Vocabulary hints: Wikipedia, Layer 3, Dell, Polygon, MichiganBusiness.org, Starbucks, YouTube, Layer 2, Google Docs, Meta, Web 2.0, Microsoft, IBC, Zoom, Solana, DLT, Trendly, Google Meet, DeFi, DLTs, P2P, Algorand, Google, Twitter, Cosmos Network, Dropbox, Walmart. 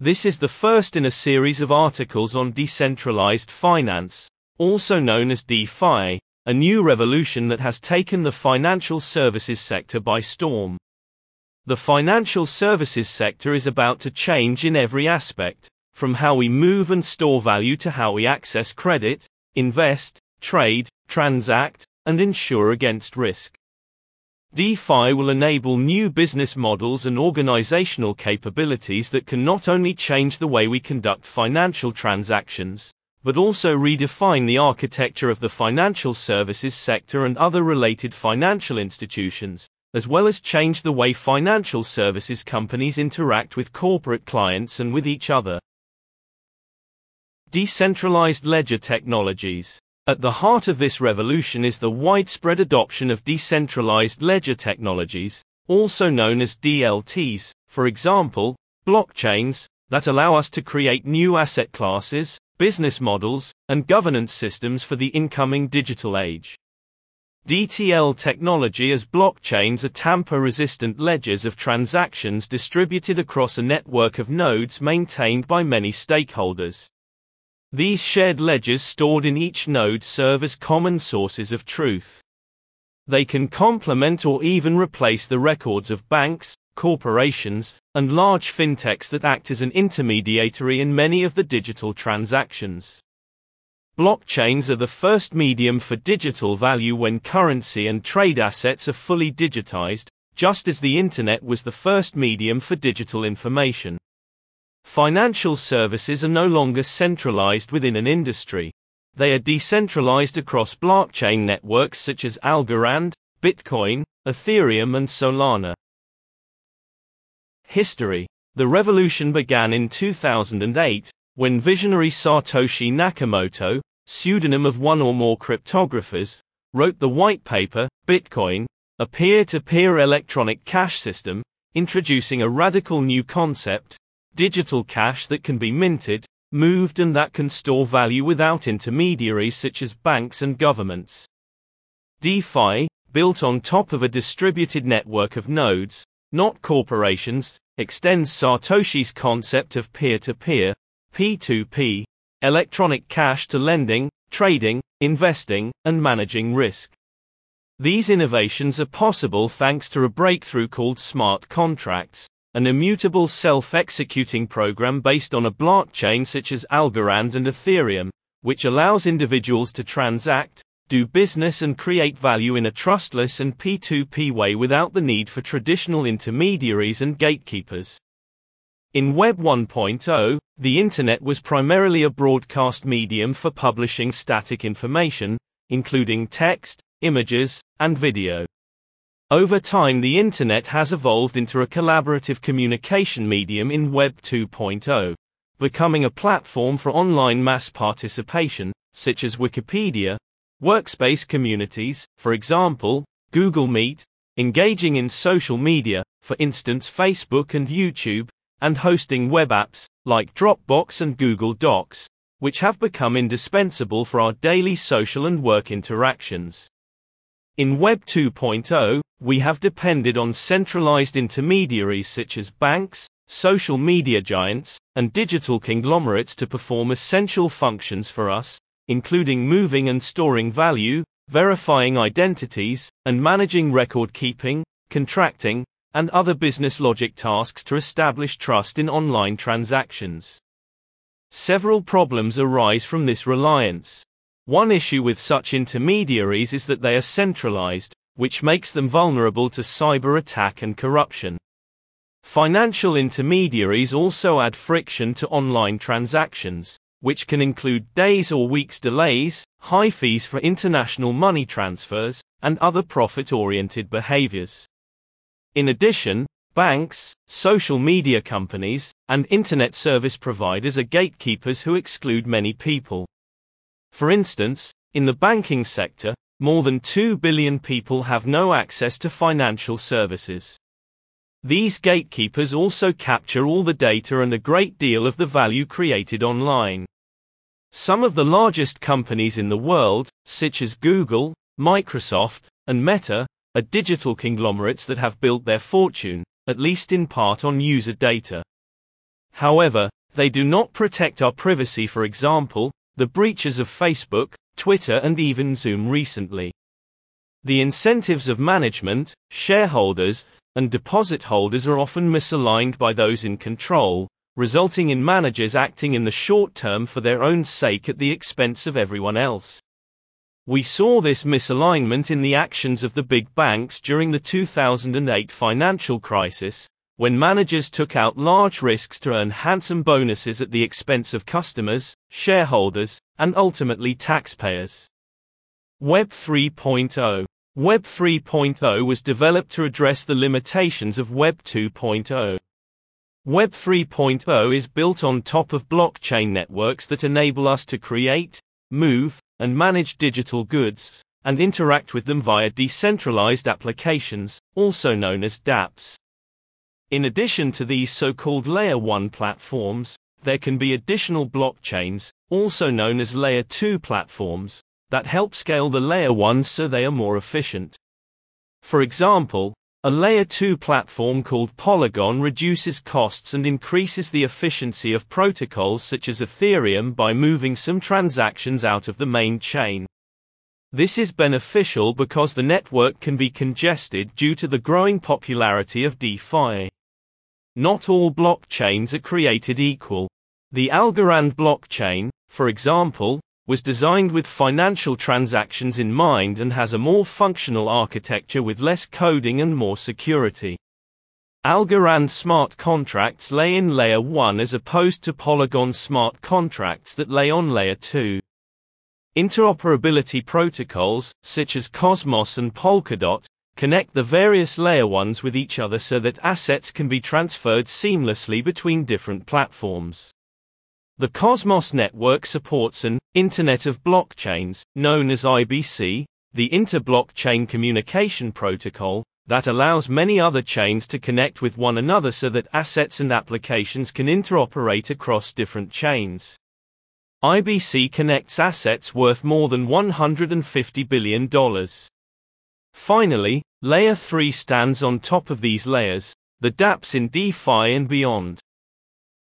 This is the first in a series of articles on decentralized finance, also known as DeFi, a new revolution that has taken the financial services sector by storm. The financial services sector is about to change in every aspect, from how we move and store value to how we access credit, invest, trade, transact, and insure against risk. DeFi will enable new business models and organizational capabilities that can not only change the way we conduct financial transactions, but also redefine the architecture of the financial services sector and other related financial institutions, as well as change the way financial services companies interact with corporate clients and with each other. Decentralized ledger technologies. At the heart of this revolution is the widespread adoption of decentralized ledger technologies, also known as DLTs, for example, blockchains, that allow us to create new asset classes, business models, and governance systems for the incoming digital age. DTL technology as blockchains are tamper-resistant ledgers of transactions distributed across a network of nodes maintained by many stakeholders. These shared ledgers stored in each node serve as common sources of truth. They can complement or even replace the records of banks, corporations, and large fintechs that act as an intermediary in many of the digital transactions. Blockchains are the first medium for digital value when currency and trade assets are fully digitized, just as the internet was the first medium for digital information. Financial services are no longer centralized within an industry. They are decentralized across blockchain networks such as Algorand, Bitcoin, Ethereum, and Solana. History. The revolution began in 2008, when visionary Satoshi Nakamoto, pseudonym of one or more cryptographers, wrote the white paper, Bitcoin, a peer-to-peer electronic cash system, introducing a radical new concept, digital cash that can be minted, moved, and that can store value without intermediaries such as banks and governments. DeFi, built on top of a distributed network of nodes, not corporations, extends Satoshi's concept of peer-to-peer, P2P, electronic cash to lending, trading, investing, and managing risk. These innovations are possible thanks to a breakthrough called smart contracts, an immutable self-executing program based on a blockchain such as Algorand and Ethereum, which allows individuals to transact, do business, and create value in a trustless and P2P way without the need for traditional intermediaries and gatekeepers. In Web 1.0, the internet was primarily a broadcast medium for publishing static information, including text, images, and video. Over time, the internet has evolved into a collaborative communication medium in Web 2.0, becoming a platform for online mass participation, such as Wikipedia, workspace communities, for example, Google Meet, engaging in social media, for instance Facebook and YouTube, and hosting web apps, like Dropbox and Google Docs, which have become indispensable for our daily social and work interactions. In Web 2.0, we have depended on centralized intermediaries such as banks, social media giants, and digital conglomerates to perform essential functions for us, including moving and storing value, verifying identities, and managing record-keeping, contracting, and other business logic tasks to establish trust in online transactions. Several problems arise from this reliance. One issue with such intermediaries is that they are centralized, which makes them vulnerable to cyber attack and corruption. Financial intermediaries also add friction to online transactions, which can include days or weeks delays, high fees for international money transfers, and other profit-oriented behaviors. In addition, banks, social media companies, and internet service providers are gatekeepers who exclude many people. For instance, in the banking sector, more than 2 billion people have no access to financial services. These gatekeepers also capture all the data and a great deal of the value created online. Some of the largest companies in the world, such as Google, Microsoft, and Meta, are digital conglomerates that have built their fortune, at least in part, on user data. However, they do not protect our privacy, for example, the breaches of Facebook, Twitter and even Zoom recently. The incentives of management, shareholders, and deposit holders are often misaligned by those in control, resulting in managers acting in the short term for their own sake at the expense of everyone else. We saw this misalignment in the actions of the big banks during the 2008 financial crisis, when managers took out large risks to earn handsome bonuses at the expense of customers, shareholders, and ultimately taxpayers. Web 3.0. Web 3.0 was developed to address the limitations of Web 2.0. Web 3.0 is built on top of blockchain networks that enable us to create, move, and manage digital goods, and interact with them via decentralized applications, also known as dapps. In addition to these so-called Layer 1 platforms, there can be additional blockchains, also known as Layer 2 platforms, that help scale the Layer 1 so they are more efficient. For example, a Layer 2 platform called Polygon reduces costs and increases the efficiency of protocols such as Ethereum by moving some transactions out of the main chain. This is beneficial because the network can be congested due to the growing popularity of DeFi. Not all blockchains are created equal. The Algorand blockchain, for example, was designed with financial transactions in mind and has a more functional architecture with less coding and more security. Algorand smart contracts lay in Layer 1 as opposed to Polygon smart contracts that lay on Layer 2. Interoperability protocols, such as Cosmos and Polkadot, connect the various Layer 1s with each other so that assets can be transferred seamlessly between different platforms. The Cosmos Network supports an Internet of Blockchains, known as IBC, the inter-blockchain communication protocol, that allows many other chains to connect with one another so that assets and applications can interoperate across different chains. IBC connects assets worth more than $150 billion. Finally, Layer 3 stands on top of these layers, the dApps in DeFi and beyond.